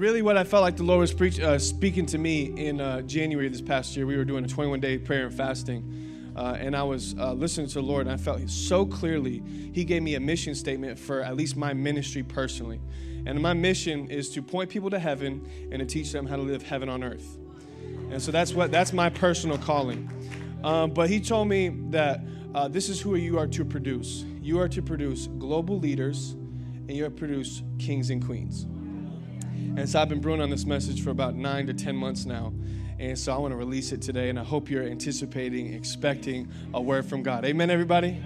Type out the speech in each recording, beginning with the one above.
really what I felt like the Lord was speaking to me in January of this past year. We were doing a 21-day prayer and fasting, and I was listening to the Lord, and I felt so clearly He gave me a mission statement for at least my ministry personally. And my mission is to point people to heaven and to teach them how to live heaven on earth. And so that's my personal calling. But he told me that this is who you are to produce. You are to produce global leaders, and you are to produce kings and queens. And so I've been brewing on this message for about 9 to 10 months now. And so I want to release it today, and I hope you're anticipating, expecting a word from God. Amen, everybody?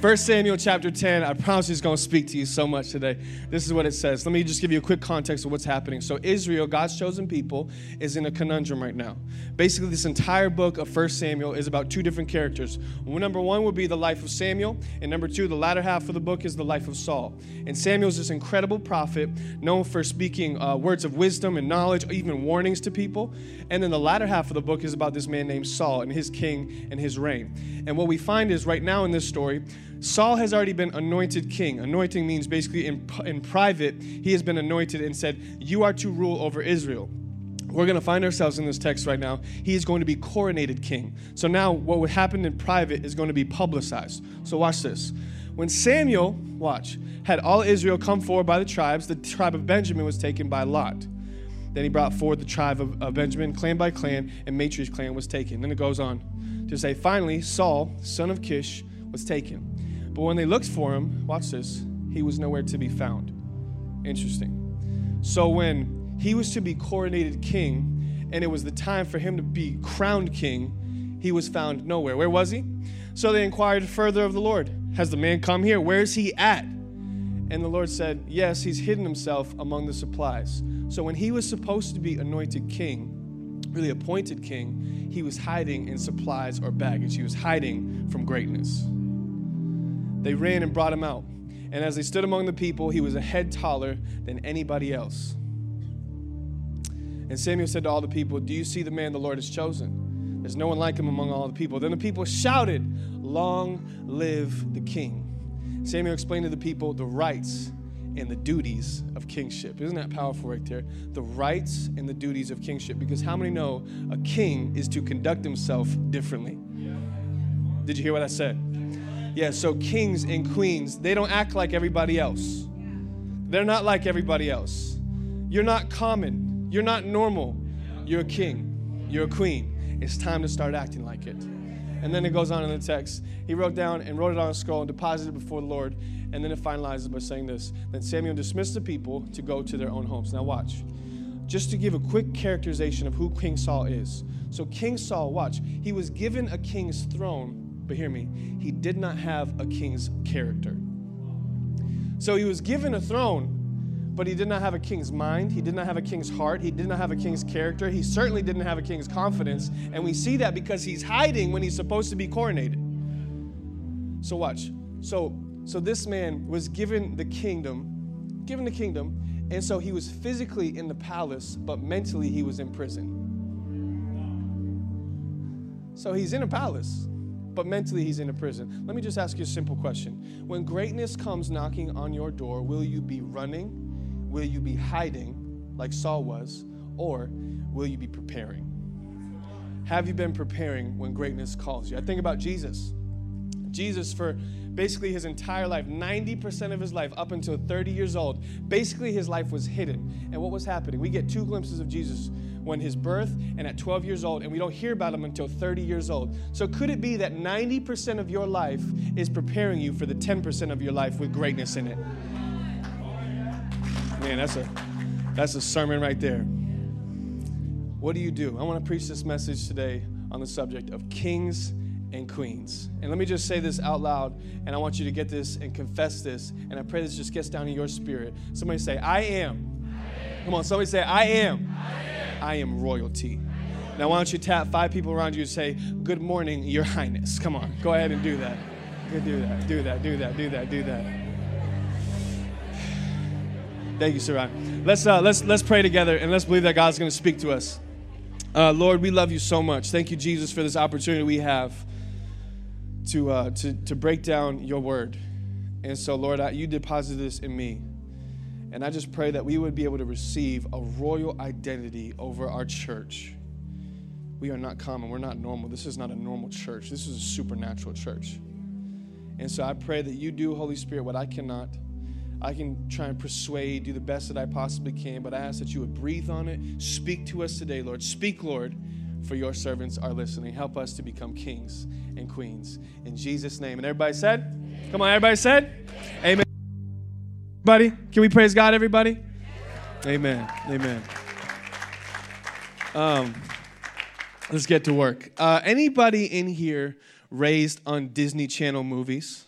1 Samuel chapter 10, I promise he's going to speak to you so much today. This is what it says. Let me just give you a quick context of what's happening. So Israel, God's chosen people, is in a conundrum right now. Basically, this entire book of 1 Samuel is about two different characters. Number one would be the life of Samuel, and number two, the latter half of the book is the life of Saul. And Samuel is this incredible prophet known for speaking words of wisdom and knowledge, even warnings to people. And then the latter half of the book is about this man named Saul and his king and his reign. And what we find is right now in this story, Saul has already been anointed king. Anointing means basically in private, he has been anointed and said, you are to rule over Israel. We're going to find ourselves in this text right now. He is going to be coronated king. So now what happened in private is going to be publicized. So watch this. When Samuel, watch, had all Israel come forward by the tribes, the tribe of Benjamin was taken by Lot. Then he brought forward the tribe of Benjamin, clan by clan, and Matri's clan was taken. Then it goes on to say, finally, Saul, son of Kish, was taken. But when they looked for him, watch this, he was nowhere to be found. Interesting. So when he was to be coronated king, and it was the time for him to be crowned king, he was found nowhere. Where was he? So they inquired further of the Lord. Has the man come here? Where is he at? And the Lord said, yes, he's hidden himself among the supplies. So when he was supposed to be anointed king, really appointed king, he was hiding in supplies or baggage. He was hiding from greatness. They ran and brought him out. And as they stood among the people, he was a head taller than anybody else. And Samuel said to all the people, do you see the man the Lord has chosen? There's no one like him among all the people. Then the people shouted, long live the king. Samuel explained to the people the rights and the duties of kingship. Isn't that powerful right there? The rights and the duties of kingship. Because how many know a king is to conduct himself differently? Did you hear what I said? Yeah, so kings and queens, they don't act like everybody else. They're not like everybody else. You're not common. You're not normal. You're a king. You're a queen. It's time to start acting like it. And then it goes on in the text. He wrote it on a scroll and deposited it before the Lord. And then it finalizes by saying this. Then Samuel dismissed the people to go to their own homes. Now watch. Just to give a quick characterization of who King Saul is. So King Saul, watch. He was given a king's throne. But hear me, he did not have a king's character. So he was given a throne, but he did not have a king's mind. He did not have a king's heart. He did not have a king's character. He certainly didn't have a king's confidence. And we see that because he's hiding when he's supposed to be coronated. So watch. So this man was given the kingdom, and so he was physically in the palace, but mentally he was in prison. So he's in a palace, but mentally he's in a prison. Let me just ask you a simple question. When greatness comes knocking on your door, will you be running? Will you be hiding like Saul was? Or will you be preparing? Have you been preparing when greatness calls you? I think about Jesus. Jesus, for basically his entire life, 90% of his life up until 30 years old, basically his life was hidden. And what was happening? We get two glimpses of Jesus when his birth and at 12 years old, and we don't hear about him until 30 years old. So could it be that 90% of your life is preparing you for the 10% of your life with greatness in it? Man, that's a sermon right there. What do you do? I want to preach this message today on the subject of kings and queens. And let me just say this out loud, and I want you to get this and confess this, and I pray this just gets down in your spirit. Somebody say, I am. Come on, somebody say, I am royalty. Now why don't you tap five people around you and say, good morning, your highness. Come on, go ahead and do that. Do that. Thank you, Sarah. Let's pray together, and let's believe that God's going to speak to us. Lord, we love you so much. Thank you, Jesus, for this opportunity we have to break down your word. And so, Lord, you deposited this in me. And I just pray that we would be able to receive a royal identity over our church. We are not common. We're not normal. This is not a normal church. This is a supernatural church. And so I pray that you do, Holy Spirit, what I cannot. I can try and persuade, do the best that I possibly can, but I ask that you would breathe on it. Speak to us today, Lord. Speak, Lord, for your servants are listening. Help us to become kings and queens. In Jesus' name. And everybody said? Amen. Come on, everybody said? Amen. Everybody, can we praise God, everybody? Amen. Amen. Let's get to work. Anybody in here raised on Disney Channel movies?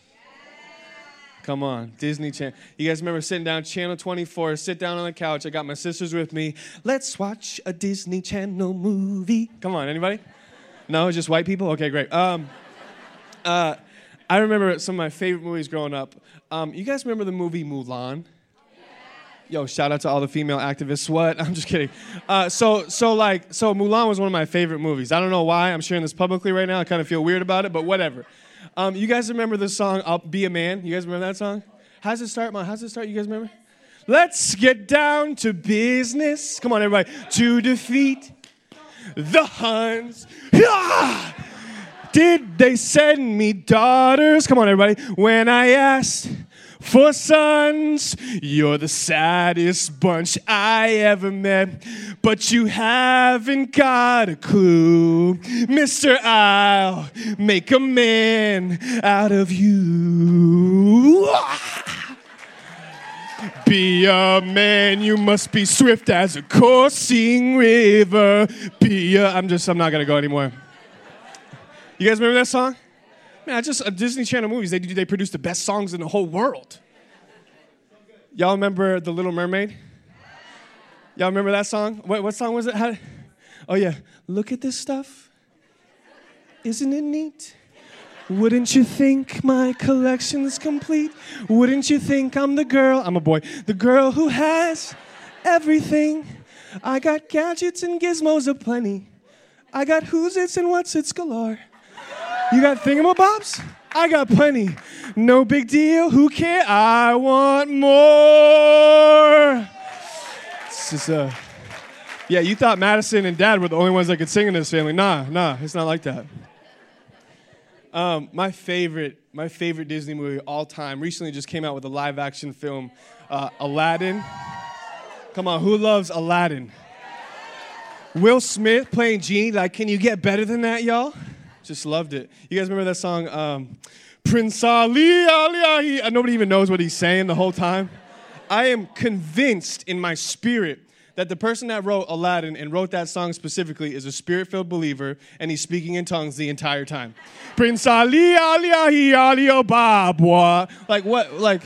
Come on, Disney Channel. You guys remember sitting down, Channel 24, sit down on the couch. I got my sisters with me. Let's watch a Disney Channel movie. Come on, anybody? No, just white people? Okay, great. I remember some of my favorite movies growing up. You guys remember the movie Mulan? Yo, shout out to all the female activists. What? I'm just kidding. So Mulan was one of my favorite movies. I don't know why. I'm sharing this publicly right now. I kind of feel weird about it, but whatever. You guys remember the song, I'll Be a Man? You guys remember that song? How's it start, Mom? How's it start? You guys remember? Let's get down to business. Come on, everybody. To defeat the Huns. Did they send me daughters? Come on, everybody. When I asked for sons, you're the saddest bunch I ever met, but you haven't got a clue. Mr. I'll make a man out of you. Be a man, you must be swift as a coursing river. I'm not going to go anymore. You guys remember that song? Man, Disney Channel movies, they produce the best songs in the whole world. Y'all remember The Little Mermaid? Y'all remember that song? What song was it? Oh, yeah. Look at this stuff. Isn't it neat? Wouldn't you think my collection's complete? Wouldn't you think I'm the girl? I'm a boy. The girl who has everything. I got gadgets and gizmos aplenty. I got who's its and what's its galore. You got thingamabobs? I got plenty. No big deal. Who cares? I want more. It's just, yeah, you thought Madison and Dad were the only ones that could sing in this family. Nah, it's not like that. My favorite Disney movie of all time recently just came out with a live-action film, Aladdin. Come on, who loves Aladdin? Will Smith playing Genie. Like, can you get better than that, y'all? Just loved it. You guys remember that song, Prince Ali, Ali, Ali? Nobody even knows what he's saying the whole time. I am convinced in my spirit that the person that wrote Aladdin and wrote that song specifically is a spirit-filled believer, and he's speaking in tongues the entire time. Prince Ali, Ali, Ali, Ali, Obabwa. Like, what? Like.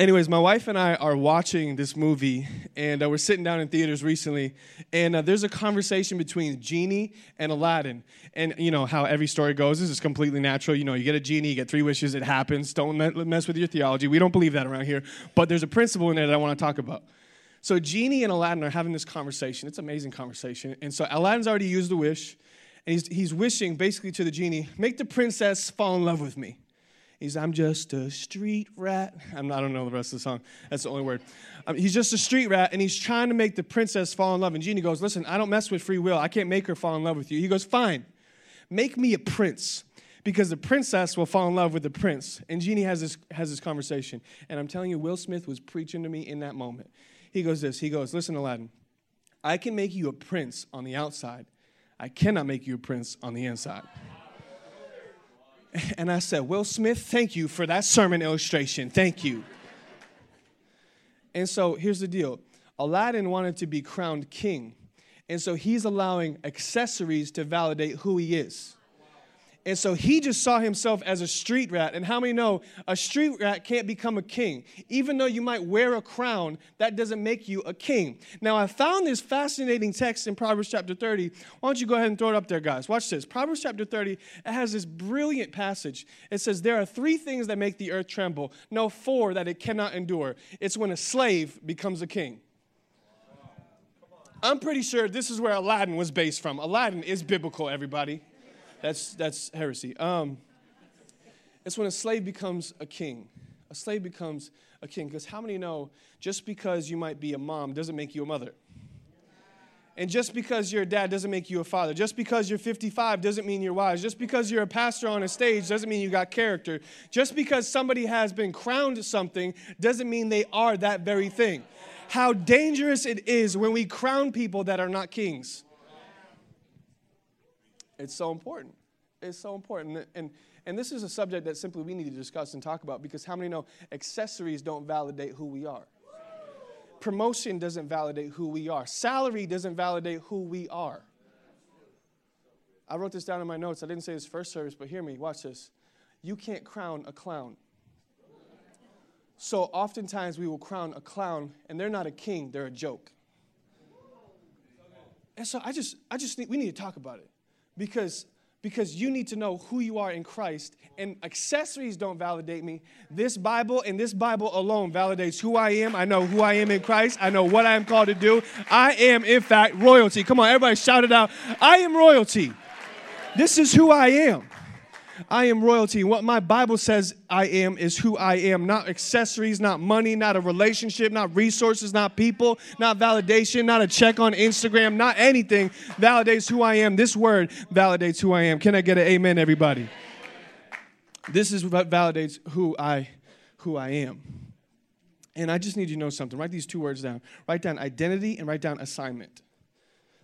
Anyways, my wife and I are watching this movie, and we're sitting down in theaters recently, and there's a conversation between Genie and Aladdin. And you know how every story goes. This is completely natural. You know, you get a genie, you get three wishes, it happens. Don't mess with your theology. We don't believe that around here. But there's a principle in there that I want to talk about. So Genie and Aladdin are having this conversation. It's an amazing conversation. And so Aladdin's already used the wish, and he's wishing basically to the genie, make the princess fall in love with me. He's, I'm just a street rat. I don't know the rest of the song. That's the only word. He's just a street rat, and he's trying to make the princess fall in love. And Genie goes, listen, I don't mess with free will. I can't make her fall in love with you. He goes, fine. Make me a prince, because the princess will fall in love with the prince. And Genie has this conversation. And I'm telling you, Will Smith was preaching to me in that moment. He goes, listen, Aladdin, I can make you a prince on the outside. I cannot make you a prince on the inside. And I said, Will Smith, thank you for that sermon illustration. Thank you. And so here's the deal. Aladdin wanted to be crowned king. And so he's allowing accessories to validate who he is. And so he just saw himself as a street rat. And how many know a street rat can't become a king? Even though you might wear a crown, that doesn't make you a king. Now, I found this fascinating text in Proverbs chapter 30. Why don't you go ahead and throw it up there, guys? Watch this. Proverbs chapter 30, it has this brilliant passage. It says, there are three things that make the earth tremble. No, four that it cannot endure. It's when a slave becomes a king. I'm pretty sure this is where Aladdin was based from. Aladdin is biblical, everybody. That's heresy. It's when a slave becomes a king. a slave becomes a king. Because how many know just because you might be a mom doesn't make you a mother? And just because you're a dad doesn't make you a father. Just because you're 55 doesn't mean you're wise. Just because you're a pastor on a stage doesn't mean you got character. Just because somebody has been crowned something doesn't mean they are that very thing. How dangerous it is when we crown people that are not kings. It's so important. It's so important. And this is a subject that simply we need to discuss and talk about, because how many know accessories don't validate who we are? Promotion doesn't validate who we are. Salary doesn't validate who we are. I wrote this down in my notes. I didn't say this first service, but hear me. Watch this. You can't crown a clown. So oftentimes we will crown a clown, and they're not a king. They're a joke. And so we need to talk about it, because you need to know who you are in Christ, and accessories don't validate me. This Bible and this Bible alone validates who I am. I know who I am in Christ. I know what I am called to do. I am, in fact, royalty. Come on, everybody shout it out. I am royalty. This is who I am. I am royalty. What my Bible says I am is who I am. Not accessories, not money, not a relationship, not resources, not people, not validation, not a check on Instagram, not anything validates who I am. This word validates who I am. Can I get an amen, everybody? This is what validates who I am. And I just need you to know something. Write these two words down. Write down identity and write down assignment.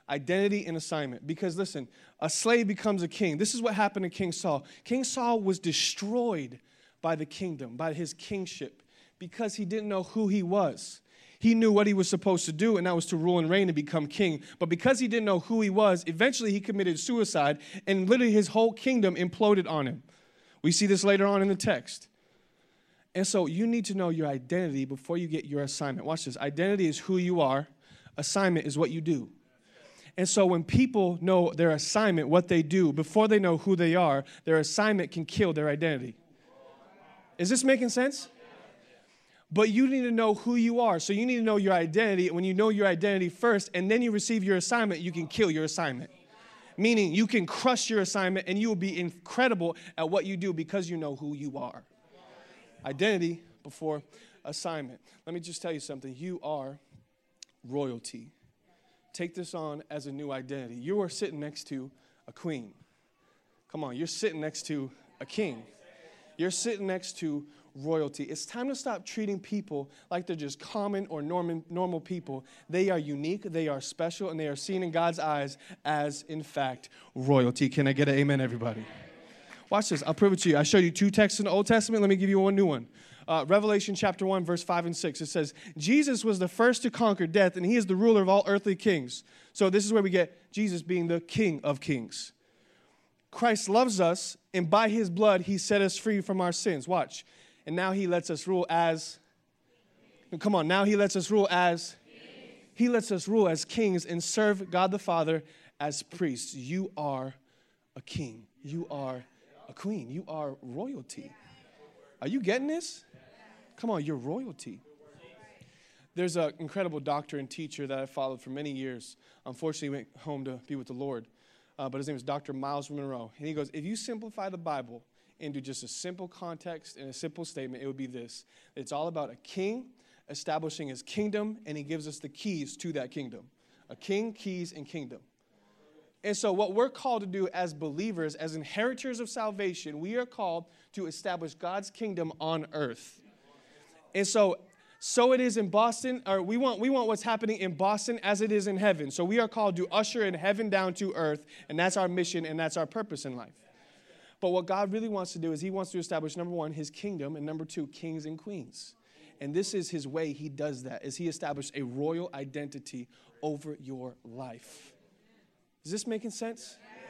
Identity and assignment. Because listen, a slave becomes a king. This is what happened to King Saul. King Saul was destroyed by the kingdom, by his kingship, because he didn't know who he was. He knew what he was supposed to do, and that was to rule and reign and become king. But because he didn't know who he was, eventually he committed suicide, and literally his whole kingdom imploded on him. We see this later on in the text. And so you need to know your identity before you get your assignment. Watch this. Identity is who you are. Assignment is what you do. And so when people know their assignment, what they do, before they know who they are, their assignment can kill their identity. Is this making sense? But you need to know who you are. So you need to know your identity. And when you know your identity first and then you receive your assignment, you can kill your assignment. Meaning you can crush your assignment and you will be incredible at what you do because you know who you are. Identity before assignment. Let me just tell you something. You are royalty. Take this on as a new identity. You are sitting next to a queen. Come on, you're sitting next to a king. You're sitting next to royalty. It's time to stop treating people like they're just common or normal people. They are unique, they are special, and they are seen in God's eyes as, in fact, royalty. Can I get an amen, everybody? Watch this. I'll prove it to you. I showed you two texts in the Old Testament. Let me give you one new one. Revelation chapter 1, verse 5 and 6. It says, Jesus was the first to conquer death, and he is the ruler of all earthly kings. So this is where we get Jesus being the King of Kings. Christ loves us, and by his blood, he set us free from our sins. Watch. And now he lets us rule as, come on, now he lets us rule as, he lets us rule as kings and serve God the Father as priests. You are a king. You are a queen. You are royalty. Are you getting this? Come on, you're royalty. There's an incredible doctor and teacher that I followed for many years. Unfortunately, he went home to be with the Lord. But his name is Dr. Miles Munroe. And he goes, if you simplify the Bible into just a simple context and a simple statement, it would be this. It's all about a king establishing his kingdom, and he gives us the keys to that kingdom. A king, keys, and kingdom. And so what we're called to do as believers, as inheritors of salvation, we are called to establish God's kingdom on earth. And so it is in Boston, or we want what's happening in Boston as it is in heaven. So we are called to usher in heaven down to earth, and that's our mission, and that's our purpose in life. But what God really wants to do is he wants to establish, number one, his kingdom, and number two, kings and queens. And this is his way he does that, is he established a royal identity over your life. Is this making sense? Yeah.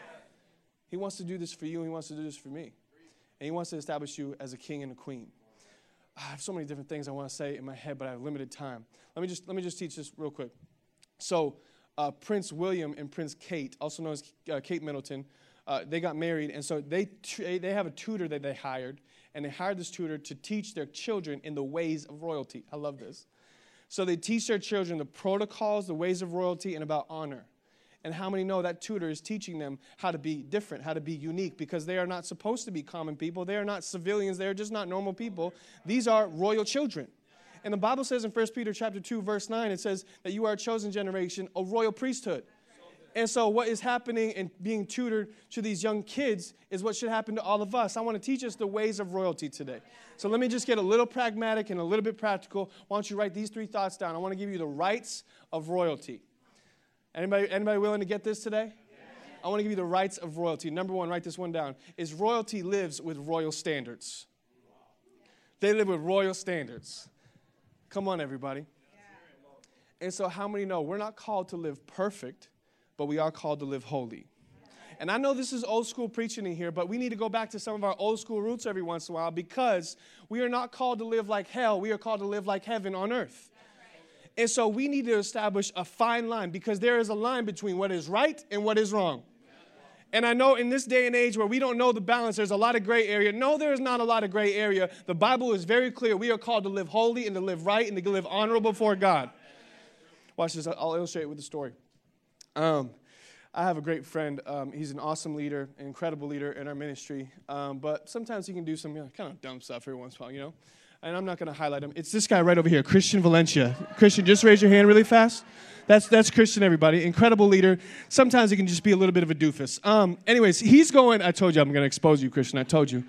He wants to do this for you, and he wants to do this for me. And he wants to establish you as a king and a queen. I have so many different things I want to say in my head, but I have limited time. Let me just teach this real quick. So Prince William and Prince Kate, also known as Kate Middleton, they got married, and so they have a tutor that they hired, and they hired this tutor to teach their children in the ways of royalty. I love this. So they teach their children the protocols, the ways of royalty, and about honor. And how many know that tutor is teaching them how to be different, how to be unique, because they are not supposed to be common people. They are not civilians. They are just not normal people. These are royal children. And the Bible says in 1 Peter chapter 2, verse 9, it says that you are a chosen generation, a royal priesthood. And so what is happening and being tutored to these young kids is what should happen to all of us. I want to teach us the ways of royalty today. So let me just get a little pragmatic and a little bit practical. Why don't you write these three thoughts down? I want to give you the rights of royalty. Anybody willing to get this today? Yes. I want to give you the rights of royalty. Number one, write this one down, is royalty lives with royal standards. They live with royal standards. Come on, everybody. Yeah. And so how many know we're not called to live perfect, but we are called to live holy. And I know this is old school preaching in here, but we need to go back to some of our old school roots every once in a while, because we are not called to live like hell. We are called to live like heaven on earth. And so we need to establish a fine line, because there is a line between what is right and what is wrong. And I know in this day and age where we don't know the balance, there's a lot of gray area. No, there is not a lot of gray area. The Bible is very clear. We are called to live holy and to live right and to live honorable before God. Watch this. I'll illustrate it with a story. I have a great friend. He's an awesome leader, an incredible leader in our ministry. But sometimes he can do some kind of dumb stuff every once in a while, you know. And I'm not going to highlight him. It's this guy right over here, Christian Valencia. Christian, just raise your hand really fast. That's Christian, everybody. Incredible leader. Sometimes he can just be a little bit of a doofus. Anyways, he's going, I told you I'm going to expose you, Christian. I told you.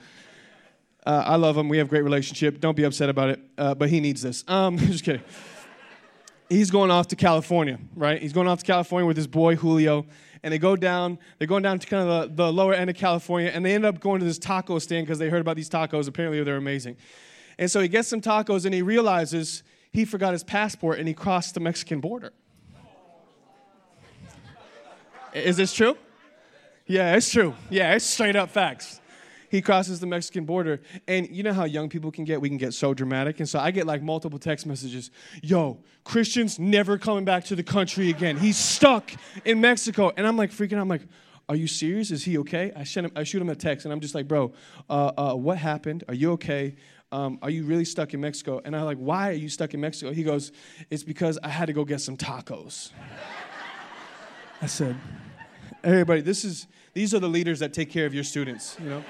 I love him. We have a great relationship. Don't be upset about it. But he needs this. Just kidding. He's going off to California, right? He's going off to California with his boy, Julio. And they're going down to kind of the lower end of California. And they end up going to this taco stand because they heard about these tacos. Apparently, they're amazing. And so he gets some tacos, and he realizes he forgot his passport, and he crossed the Mexican border. Is this true? Yeah, it's true. Yeah, it's straight up facts. He crosses the Mexican border, and you know how young people can get? We can get so dramatic, and so I get like multiple text messages. Yo, Christian's never coming back to the country again. He's stuck in Mexico. And I'm like freaking out. I'm like, are you serious? Is he okay? I shoot him a text, and I'm just like, bro, what happened? Are you okay? Are you really stuck in Mexico? And I'm like, why are you stuck in Mexico? He goes, it's because I had to go get some tacos. I said, hey, everybody, these are the leaders that take care of your students, you know?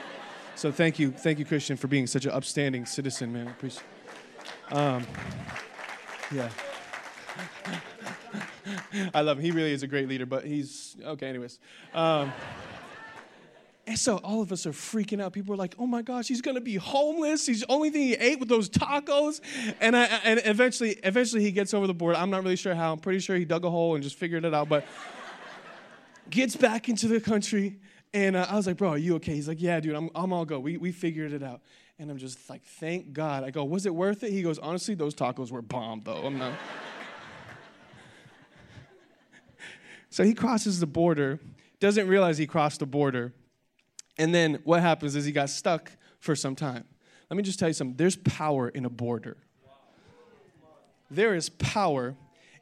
So thank you, Christian, for being such an upstanding citizen, man. I appreciate it. Yeah. I love him. He really is a great leader, but he's, okay, anyways. And so all of us are freaking out. People are like, oh, my gosh, he's going to be homeless. He's the only thing he ate with those tacos. And eventually he gets over the border. I'm not really sure how. I'm pretty sure he dug a hole and just figured it out. But gets back into the country. And I was like, bro, are you okay? He's like, yeah, dude, I'm all good. We figured it out. And I'm just like, thank God. I go, was it worth it? He goes, honestly, those tacos were bomb, though. I'm not. So he crosses the border, doesn't realize he crossed the border. And then what happens is he got stuck for some time. Let me just tell you something. There's power in a border. There is power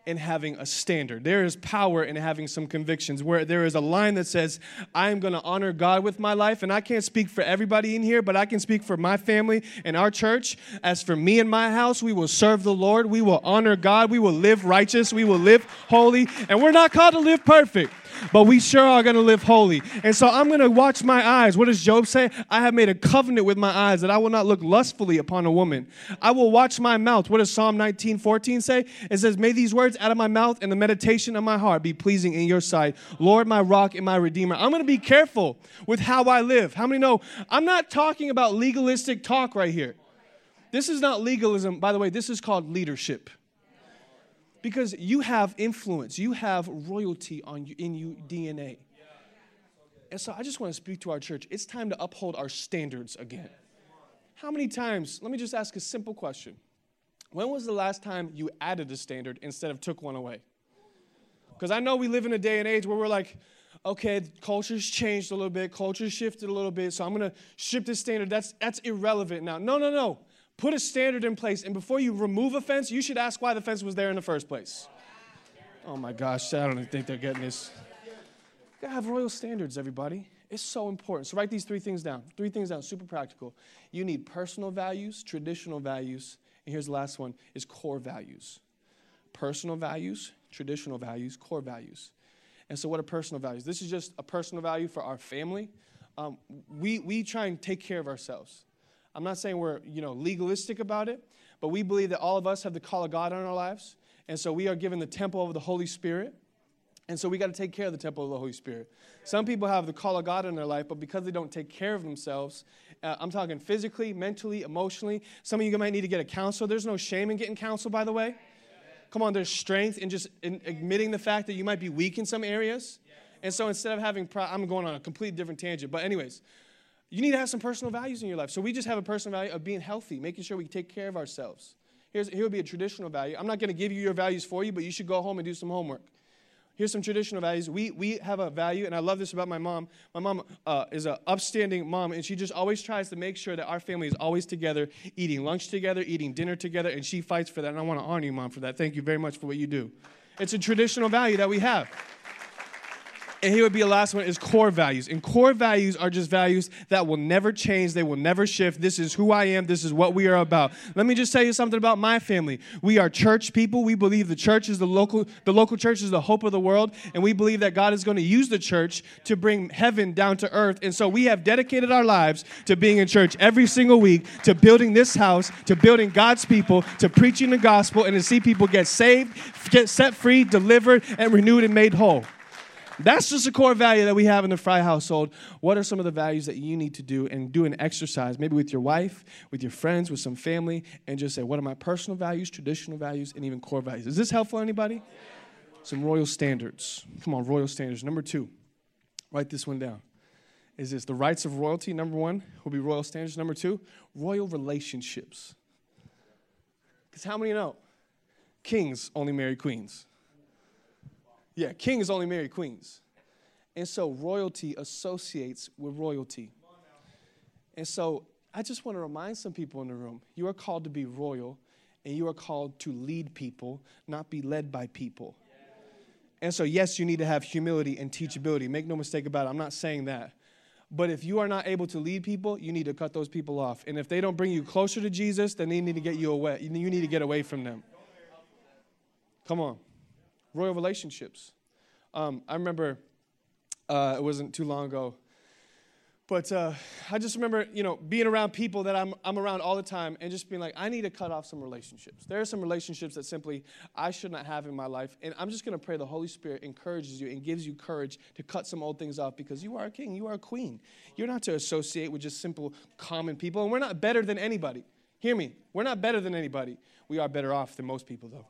in having a standard. There is power in having some convictions, where there is a line that says, I am going to honor God with my life. And I can't speak for everybody in here, but I can speak for my family and our church. As for me and my house, we will serve the Lord. We will honor God. We will live righteous. We will live holy. And we're not called to live perfect, but we sure are going to live holy. And so I'm going to watch my eyes. What does Job say? I have made a covenant with my eyes that I will not look lustfully upon a woman. I will watch my mouth. What does Psalm 19:14 say? It says, may these words out of my mouth and the meditation of my heart be pleasing in your sight, Lord, my rock and my redeemer. I'm going to be careful with how I live. How many know? I'm not talking about legalistic talk right here. This is not legalism. By the way, this is called leadership. Because you have influence. You have royalty in your DNA. And so I just want to speak to our church. It's time to uphold our standards again. How many times, let me just ask a simple question. When was the last time you added a standard instead of took one away? Because I know we live in a day and age where we're like, okay, culture's changed a little bit. Culture's shifted a little bit. So I'm going to shift this standard. That's irrelevant now. No. Put a standard in place, and before you remove a fence, you should ask why the fence was there in the first place. Oh, my gosh, I don't think they're getting this. You gotta have royal standards, everybody. It's so important. So write these three things down. Super practical. You need personal values, traditional values, and here's the last one, is core values. Personal values, traditional values, core values. And so what are personal values? This is just a personal value for our family. We try and take care of ourselves. I'm not saying we're, legalistic about it, but we believe that all of us have the call of God on our lives, and so we are given the temple of the Holy Spirit, and so we got to take care of the temple of the Holy Spirit. Some people have the call of God in their life, but because they don't take care of themselves, I'm talking physically, mentally, emotionally. Some of you might need to get a counselor. There's no shame in getting counsel, by the way. Come on, there's strength in just in admitting the fact that you might be weak in some areas. And so instead of having, I'm going on a completely different tangent, but anyways, you need to have some personal values in your life. So we just have a personal value of being healthy, making sure we take care of ourselves. Here would be a traditional value. I'm not going to give you your values for you, but you should go home and do some homework. Here's some traditional values. We have a value, and I love this about my mom. My mom is an upstanding mom, and she just always tries to make sure that our family is always together, eating lunch together, eating dinner together, and she fights for that. And I want to honor you, Mom, for that. Thank you very much for what you do. It's a traditional value that we have. And here would be the last one is core values. And core values are just values that will never change. They will never shift. This is who I am. This is what we are about. Let me just tell you something about my family. We are church people. We believe the church is the local church is the hope of the world. And we believe that God is going to use the church to bring heaven down to earth. And so we have dedicated our lives to being in church every single week, to building this house, to building God's people, to preaching the gospel, and to see people get saved, get set free, delivered, and renewed and made whole. That's just a core value that we have in the Fry household. What are some of the values that you need to do and do an exercise, maybe with your wife, with your friends, with some family, and just say, what are my personal values, traditional values, and even core values? Is this helpful, anybody? Some royal standards. Come on, royal standards. Number 2, write this one down. Is this the rights of royalty? Number 1 will be royal standards. Number 2, royal relationships. Because how many know? Kings only marry queens. Yeah, kings only marry queens. And so royalty associates with royalty. And so I just want to remind some people in the room, you are called to be royal, and you are called to lead people, not be led by people. And so, yes, you need to have humility and teachability. Make no mistake about it. I'm not saying that. But if you are not able to lead people, you need to cut those people off. And if they don't bring you closer to Jesus, then they need to get you away. You need to get away from them. Come on. Royal relationships. I remember, it wasn't too long ago, but I just remember, being around people that I'm around all the time and just being like, I need to cut off some relationships. There are some relationships that simply I should not have in my life, and I'm just going to pray the Holy Spirit encourages you and gives you courage to cut some old things off, because you are a king, you are a queen. You're not to associate with just simple, common people, and we're not better than anybody. Hear me. We're not better than anybody. We are better off than most people, though,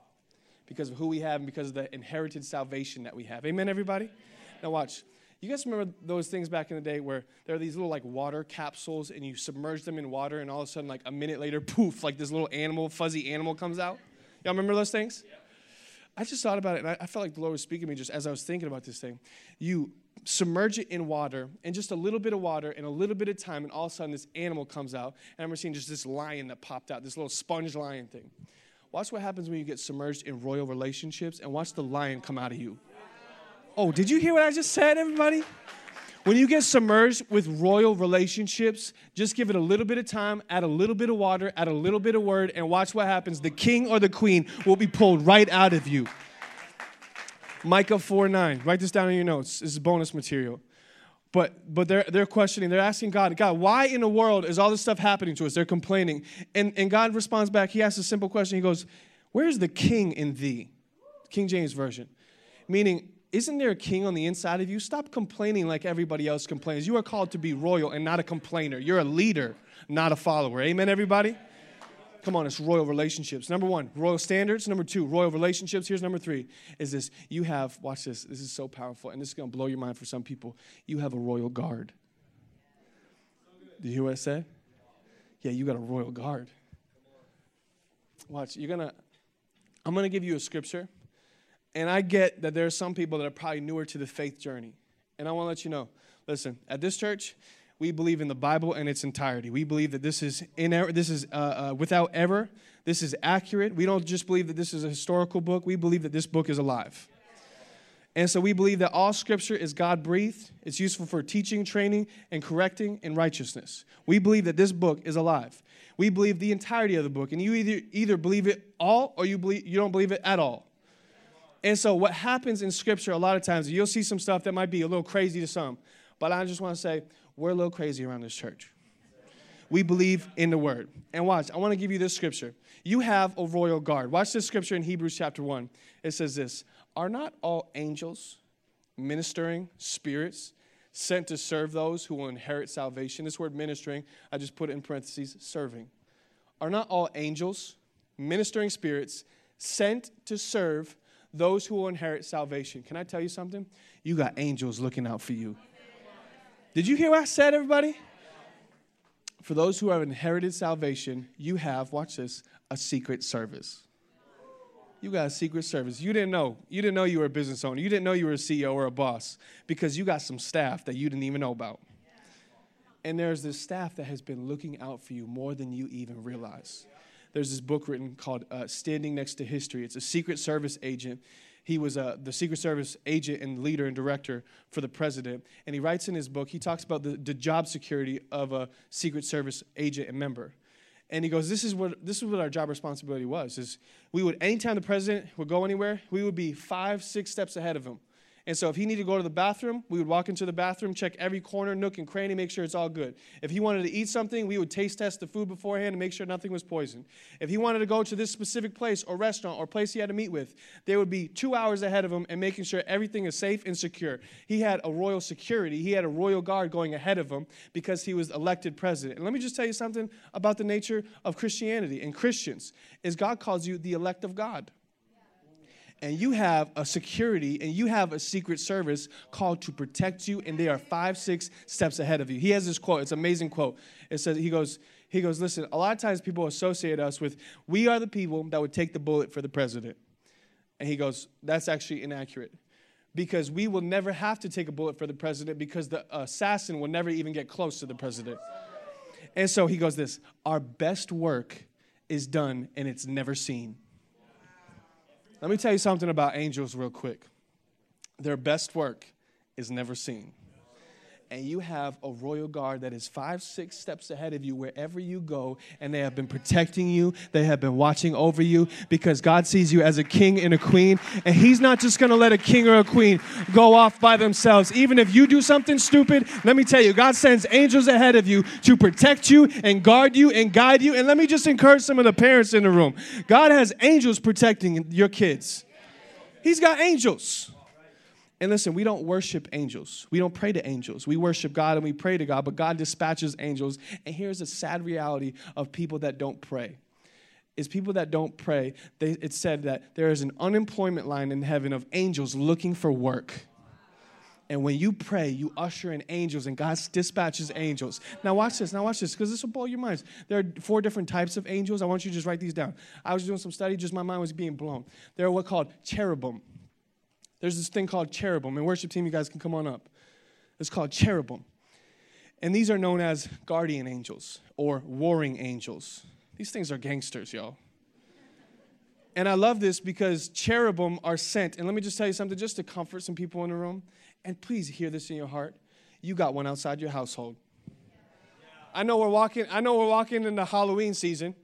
because of who we have and because of the inherited salvation that we have. Amen, everybody? Amen. Now watch. You guys remember those things back in the day where there are these little, water capsules, and you submerge them in water, and all of a sudden, a minute later, poof, this little animal, fuzzy animal comes out? Y'all remember those things? Yeah. I just thought about it, and I felt like the Lord was speaking to me just as I was thinking about this thing. You submerge it in water, and just a little bit of water and a little bit of time, and all of a sudden, this animal comes out. And I remember seeing just this lion that popped out, this little sponge lion thing. Watch what happens when you get submerged in royal relationships, and watch the lion come out of you. Oh, did you hear what I just said, everybody? When you get submerged with royal relationships, just give it a little bit of time, add a little bit of water, add a little bit of word, and watch what happens. The king or the queen will be pulled right out of you. Micah 4:9. Write this down in your notes. This is bonus material. But they're questioning. They're asking God, why in the world is all this stuff happening to us? They're complaining. And God responds back. He asks a simple question. He goes, where's the king in thee? King James Version. Meaning, isn't there a king on the inside of you? Stop complaining like everybody else complains. You are called to be royal and not a complainer. You're a leader, not a follower. Amen, everybody? Come on, it's royal relationships. Number 1, royal standards. Number 2, royal relationships. Here's number 3, is this. You have, watch this. This is so powerful, and this is going to blow your mind for some people. You have a royal guard. Do you hear what I said? Yeah, you got a royal guard. Watch, I'm going to give you a scripture, and I get that there are some people that are probably newer to the faith journey, and I want to let you know, listen, at this church, we believe in the Bible in its entirety. We believe that this is without error. This is accurate. We don't just believe that this is a historical book. We believe that this book is alive. And so we believe that all Scripture is God-breathed. It's useful for teaching, training, and correcting in righteousness. We believe that this book is alive. We believe the entirety of the book. And you either believe it all or you don't believe it at all. And so what happens in Scripture a lot of times, you'll see some stuff that might be a little crazy to some. But I just want to say, we're a little crazy around this church. We believe in the Word. And watch, I want to give you this Scripture. You have a royal guard. Watch this Scripture in Hebrews chapter 1. It says this, "Are not all angels ministering spirits sent to serve those who will inherit salvation?" This word ministering, I just put it in parentheses, serving. Are not all angels ministering spirits sent to serve those who will inherit salvation? Can I tell you something? You got angels looking out for you. Did you hear what I said, everybody? For those who have inherited salvation, you have, watch this, a secret service. You got a secret service. You didn't know. You didn't know you were a business owner. You didn't know you were a CEO or a boss because you got some staff that you didn't even know about. And there's this staff that has been looking out for you more than you even realize. There's this book written called Standing Next to History. It's a Secret Service agent. He was the Secret Service agent and leader and director for the president. And he writes in his book, he talks about the job security of a Secret Service agent and member. And he goes, this is what our job responsibility was, is we would, anytime the president would go anywhere, we would be 5-6 steps ahead of him. And so if he needed to go to the bathroom, we would walk into the bathroom, check every corner, nook, and cranny, make sure it's all good. If he wanted to eat something, we would taste test the food beforehand and make sure nothing was poisoned. If he wanted to go to this specific place or restaurant or place he had to meet with, they would be 2 hours ahead of him and making sure everything is safe and secure. He had a royal security. He had a royal guard going ahead of him because he was elected president. And let me just tell you something about the nature of Christianity and Christians, is God calls you the elect of God. And you have a security, and you have a secret service called to protect you, and they are 5-6 steps ahead of you. He has this quote. It's an amazing quote. It says, he goes, listen, a lot of times people associate us with, we are the people that would take the bullet for the president. And he goes, that's actually inaccurate, because we will never have to take a bullet for the president because the assassin will never even get close to the president. And so he goes this, our best work is done, and it's never seen. Let me tell you something about angels real quick. Their best work is never seen. And you have a royal guard that is 5-6 steps ahead of you wherever you go, and they have been protecting you. They have been watching over you because God sees you as a king and a queen, and he's not just going to let a king or a queen go off by themselves. Even if you do something stupid, let me tell you, God sends angels ahead of you to protect you and guard you and guide you. And let me just encourage some of the parents in the room. God has angels protecting your kids. He's got angels. And listen, we don't worship angels. We don't pray to angels. We worship God and we pray to God, but God dispatches angels. And here's a sad reality of people that don't pray. Is people that don't pray, it's said that there is an unemployment line in heaven of angels looking for work. And when you pray, you usher in angels, and God dispatches angels. Now watch this, because this will blow your minds. There are 4 different types of angels. I want you to just write these down. I was doing some study, just my mind was being blown. There are what's called cherubim. There's this thing called cherubim. And worship team, you guys can come on up. It's called cherubim. And these are known as guardian angels or warring angels. These things are gangsters, y'all. And I love this because cherubim are sent. And let me just tell you something just to comfort some people in the room. And please hear this in your heart. You got one outside your household. I know we're walking into Halloween season.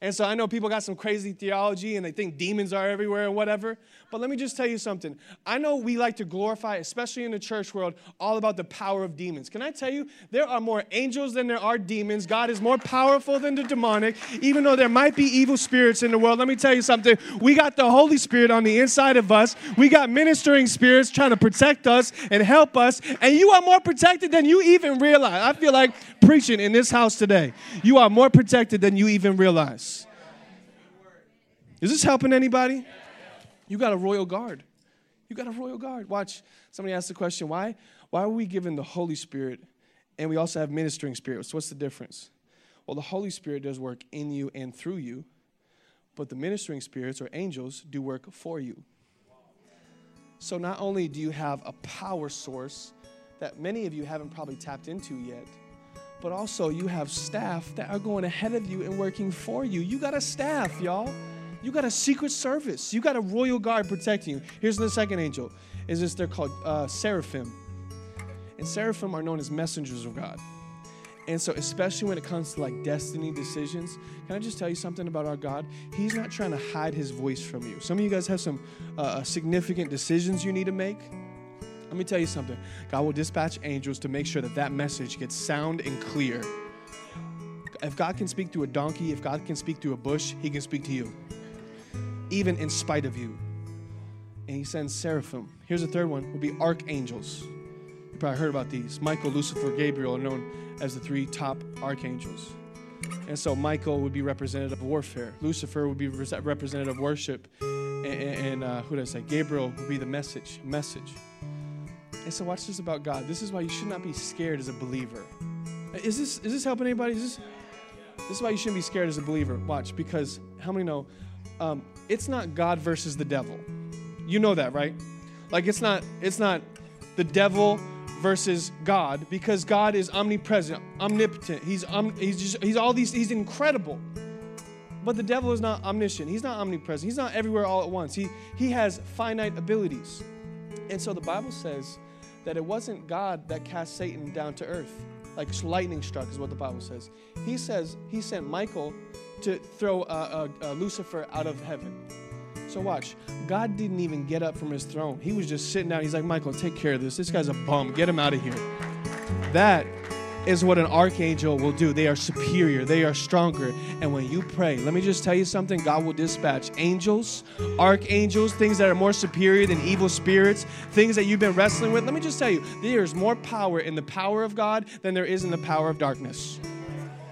And so I know people got some crazy theology and they think demons are everywhere and whatever. But let me just tell you something. I know we like to glorify, especially in the church world, all about the power of demons. Can I tell you, there are more angels than there are demons. God is more powerful than the demonic, even though there might be evil spirits in the world. Let me tell you something. We got the Holy Spirit on the inside of us. We got ministering spirits trying to protect us and help us. And you are more protected than you even realize. I feel like preaching in this house today. You are more protected than you even realize. Is this helping anybody? You got a royal guard. You got a royal guard. Watch. Somebody asked the question, why are we given the Holy Spirit and we also have ministering spirits? What's the difference? Well, the Holy Spirit does work in you and through you, but the ministering spirits or angels do work for you. So not only do you have a power source that many of you haven't probably tapped into yet, but also you have staff that are going ahead of you and working for you. You got a staff, y'all. You got a secret service. You got a royal guard protecting you. Here's the second angel. They're called seraphim. And seraphim are known as messengers of God. And so especially when it comes to like destiny decisions, can I just tell you something about our God? He's not trying to hide his voice from you. Some of you guys have some significant decisions you need to make. Let me tell you something. God will dispatch angels to make sure that that message gets sound and clear. If God can speak through a donkey, if God can speak through a bush, he can speak to you, even in spite of you. And he sends seraphim. Here's the third one, would be archangels. You probably heard about these. Michael, Lucifer, Gabriel are known as the three top archangels. And so Michael would be representative of warfare. Lucifer would be representative of worship. And who did I say? Gabriel would be the message. And so watch this about God. This is why you should not be scared as a believer. Is this helping anybody? This is why you shouldn't be scared as a believer. Watch, because how many know it's not God versus the devil. You know that, right? Like it's not the devil versus God, because God is omnipresent, omnipotent. He's incredible. But the devil is not omniscient. He's not omnipresent. He's not everywhere all at once. He has finite abilities. And so the Bible says that it wasn't God that cast Satan down to earth. Like lightning struck is what the Bible says. He says he sent Michael to throw Lucifer out of heaven. So watch, God didn't even get up from his throne. He was just sitting down. He's like, Michael, take care of this. This guy's a bum. Get him out of here. That is what an archangel will do. They are superior. They are stronger. And when you pray, let me just tell you something. God will dispatch angels, archangels, things that are more superior than evil spirits, things that you've been wrestling with. Let me just tell you, there's more power in the power of God than there is in the power of darkness.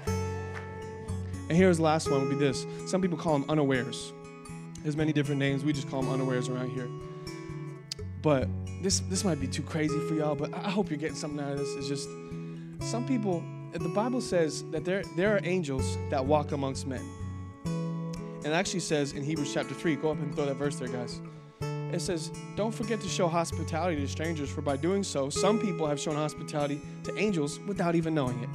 And here's the last one, would be this. Some people call them unawares. There's many different names. We just call them unawares around here. But this might be too crazy for y'all, but I hope you're getting something out of this. It's just some people, the Bible says that there are angels that walk amongst men. And it actually says in Hebrews chapter 3, go up and throw that verse there, guys. It says, don't forget to show hospitality to strangers, for by doing so, some people have shown hospitality to angels without even knowing it.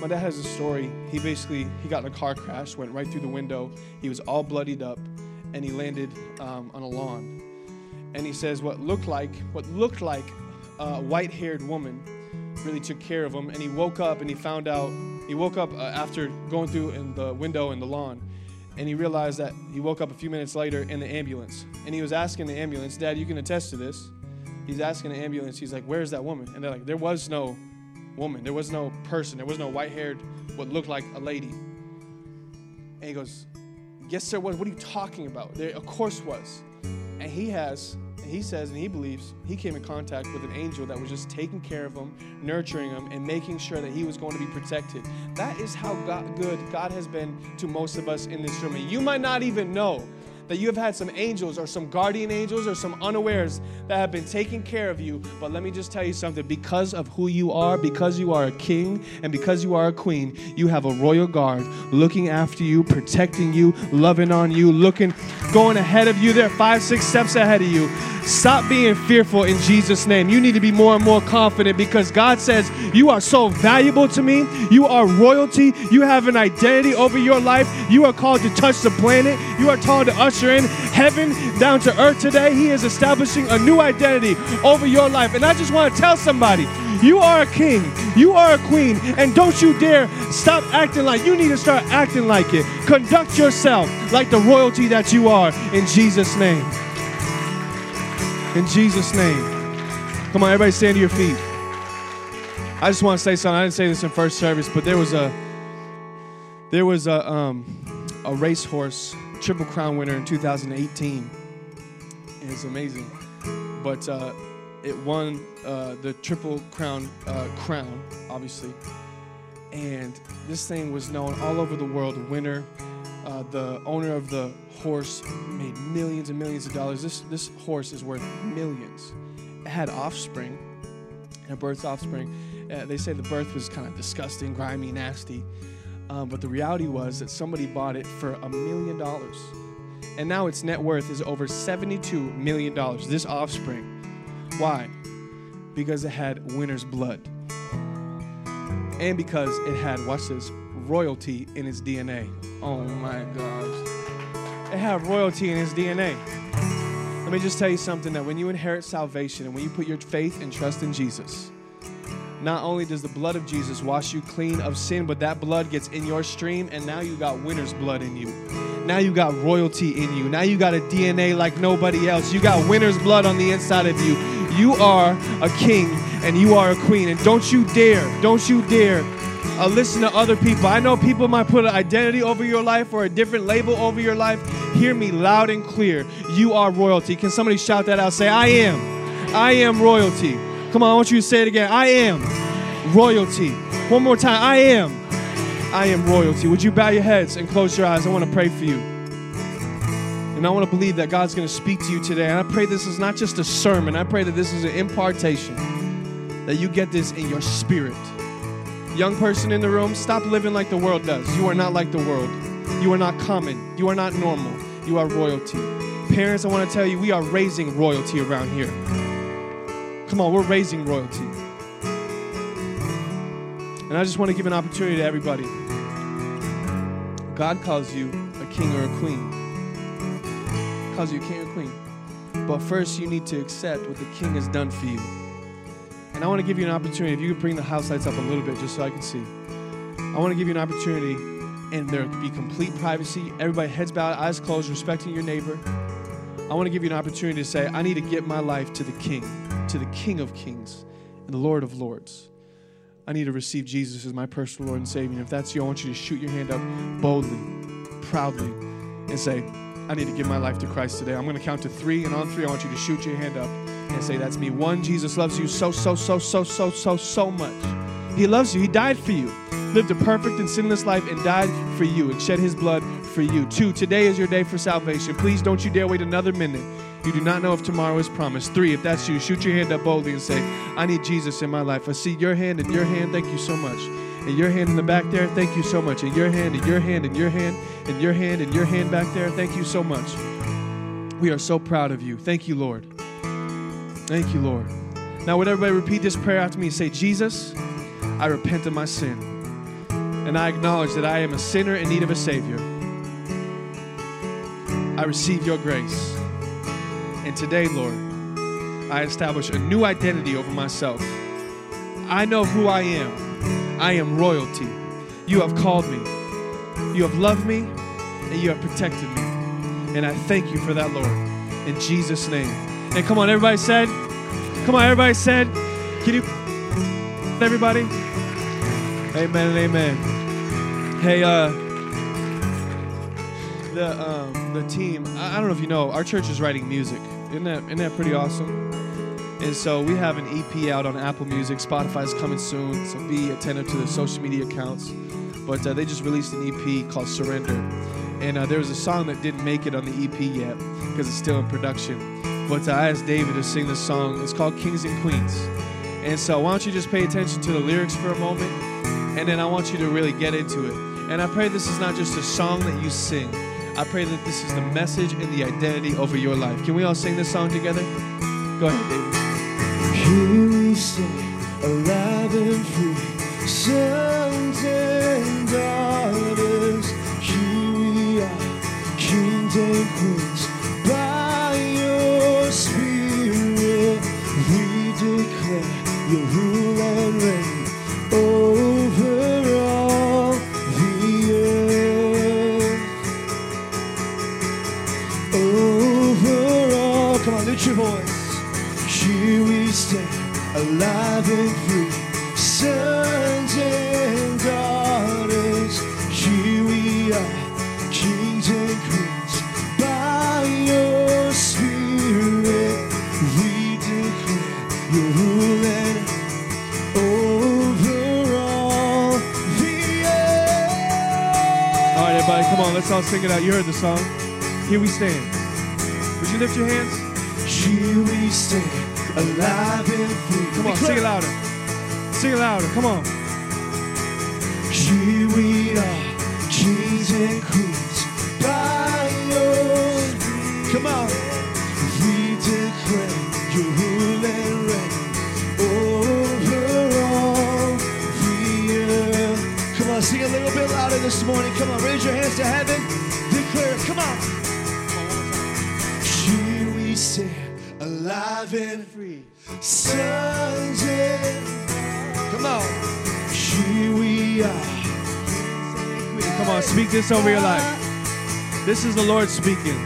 My dad has a story. He got in a car crash, went right through the window. He was all bloodied up, and he landed on a lawn. And he says what looked like a white-haired woman really took care of him. And he woke up, and he woke up after going through in the window and the lawn. And he realized that he woke up a few minutes later in the ambulance. And he was asking the ambulance, Dad, you can attest to this. He's asking the ambulance. He's like, where's that woman? And they're like, there was no woman. There was no person. There was no white-haired, what looked like a lady. And he goes, yes, sir, what are you talking about? There, of course, was. And he says, and he believes, he came in contact with an angel that was just taking care of him, nurturing him, and making sure that he was going to be protected. That is how good God has been to most of us in this room. And you might not even know that you have had some angels or some guardian angels or some unawares that have been taking care of you. But let me just tell you something. Because of who you are, because you are a king, and because you are a queen, you have a royal guard looking after you, protecting you, loving on you, going ahead of you. They're 5-6 steps ahead of you. Stop being fearful in Jesus' name. You need to be more and more confident, because God says, you are so valuable to me. You are royalty. You have an identity over your life. You are called to touch the planet. You are called to usher in heaven down to earth today. He is establishing a new identity over your life. And I just want to tell somebody, you are a king, you are a queen, and don't you dare stop acting like you need to start acting like it. Conduct yourself like the royalty that you are in Jesus' name. In Jesus' name. Come on, everybody stand to your feet. I just want to say something. I didn't say this in first service, but there was a racehorse Triple Crown winner in 2018. And it's amazing. But it won the Triple Crown crown, obviously. And this thing was known all over the world. The winner, the owner of the horse made millions and millions of dollars. This horse is worth millions. It had offspring, and it birthed offspring. They say the birth was kind of disgusting, grimy, nasty. But the reality was that somebody bought it for $1 million. And now its net worth is over $72 million, this offspring. Why? Because it had winner's blood. And because it had, watch this, royalty in its DNA. Oh my gosh. It had royalty in its DNA. Let me just tell you something, that when you inherit salvation and when you put your faith and trust in Jesus, Not only does the blood of Jesus wash you clean of sin, but that blood gets in your stream, and now you got winner's blood in you. Now you got royalty in you. Now you got a DNA like nobody else. You got winner's blood on the inside of you. You are a king, and you are a queen. And don't you dare listen to other people. I know people might put an identity over your life or a different label over your life. Hear me loud and clear. You are royalty. Can somebody shout that out? Say, I am. I am royalty. Come on, I want you to say it again. I am royalty. One more time. I am. I am royalty. Would you bow your heads and close your eyes? I want to pray for you. And I want to believe that God's going to speak to you today. And I pray this is not just a sermon. I pray that this is an impartation, that you get this in your spirit. Young person in the room, stop living like the world does. You are not like the world. You are not common. You are not normal. You are royalty. Parents, I want to tell you, we are raising royalty around here. Come on, we're raising royalty. And I just want to give an opportunity to everybody. God calls you a king or a queen. He calls you a king or queen. But first, you need to accept what the king has done for you. And I want to give you an opportunity. If you could bring the house lights up a little bit just so I can see. I want to give you an opportunity, and there could be complete privacy. Everybody heads bowed, eyes closed, respecting your neighbor. I want to give you an opportunity to say, I need to give my life to the King of Kings and the Lord of Lords. I need to receive Jesus as my personal Lord and Savior. And if that's you, I want you to shoot your hand up boldly, proudly, and say, I need to give my life to Christ today. I'm going to count to 3, and on 3, I want you to shoot your hand up and say, that's me. 1, Jesus loves you so much. He loves you. He died for you. Lived a perfect and sinless life and died for you and shed his blood for you. 2, today is your day for salvation. Please don't you dare wait another minute. You do not know if tomorrow is promised. 3, if that's you, shoot your hand up boldly and say, I need Jesus in my life. I see your hand and your hand. Thank you so much. And your hand in the back there. Thank you so much. And your hand and your hand and your hand and your hand and your hand back there. Thank you so much. We are so proud of you. Thank you, Lord. Thank you, Lord. Now, would everybody repeat this prayer after me and say, Jesus, I repent of my sin, and I acknowledge that I am a sinner in need of a Savior. I receive your grace. And today, Lord, I establish a new identity over myself. I know who I am. I am royalty. You have called me. You have loved me, and you have protected me. And I thank you for that, Lord. In Jesus' name. And come on, everybody said, can you, everybody? Amen and amen. Hey, the team, I don't know if you know, our church is writing music. Isn't that pretty awesome? And so we have an EP out on Apple Music. Spotify's coming soon, so be attentive to the social media accounts. But they just released an EP called Surrender. And there was a song that didn't make it on the EP yet because it's still in production. But I asked David to sing this song. It's called Kings and Queens. And so why don't you just pay attention to the lyrics for a moment, and then I want you to really get into it. And I pray this is not just a song that you sing. I pray that this is the message and the identity over your life. Can we all sing this song together? Go ahead, David. Here we stand, alive and free, sons and daughters. Here we are, kings and queens. Spirit, we declare your rule and reign over all the earth, over all. Come on, lift your voice. Here we stand, alive and free, sons and daughters. Here we are, kings and queens, by your Spirit. You rule it over all the earth. All right, everybody, come on. Let's all sing it out. You heard the song. Here we stand. Would you lift your hands? Here we stand, alive and free. Come on, sing it louder. Sing it louder. Come on. Here we are, kings and queens, by your Spirit. Come on. We declare you rule and reign over all the earth. Come on, sing a little bit louder this morning. Come on, raise your hands to heaven. Declare it. Come on. Here we stand, alive and free. Sons and... Come Come on. Here we are. Come on, speak this over your life. This is the Lord speaking.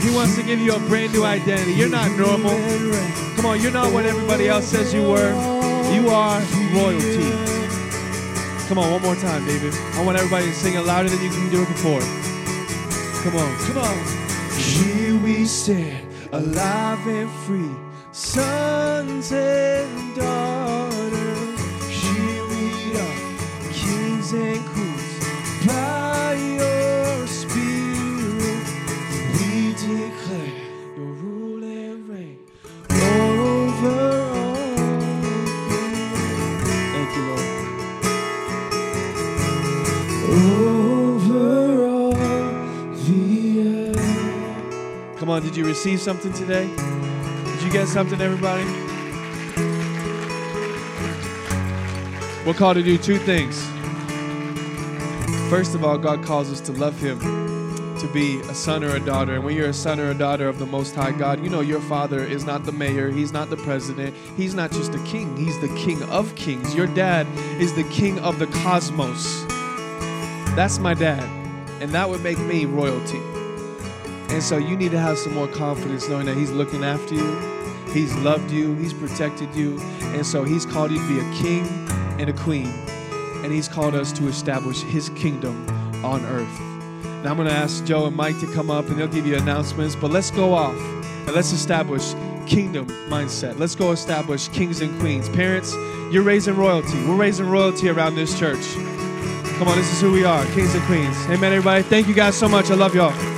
He wants to give you a brand new identity. You're not normal. Come on, you're not what everybody else says you were. You are royalty. Come on, one more time, David. I want everybody to sing it louder than you can do it before. Come on, come on. Here we stand, alive and free, sons and daughters. Here we are, kings and queens, by your spirit. We declare your rule and reign over all things. Thank you, Lord. Over all the earth. Come on, did you receive something today? You get something, everybody? We're called to do two things. First of all, God calls us to love him, to be a son or a daughter. And when you're a son or a daughter of the Most High God, you know your father is not the mayor. He's not the president. He's not just a king. He's the King of Kings. Your dad is the King of the cosmos. That's my dad. And that would make me royalty. And so you need to have some more confidence knowing that he's looking after you, he's loved you, he's protected you, and so he's called you to be a king and a queen, and he's called us to establish his kingdom on earth. Now I'm going to ask Joe and Mike to come up, and they'll give you announcements, but let's go off, and let's establish kingdom mindset. Let's go establish kings and queens. Parents, you're raising royalty. We're raising royalty around this church. Come on, this is who we are, kings and queens. Amen, everybody. Thank you guys so much. I love y'all.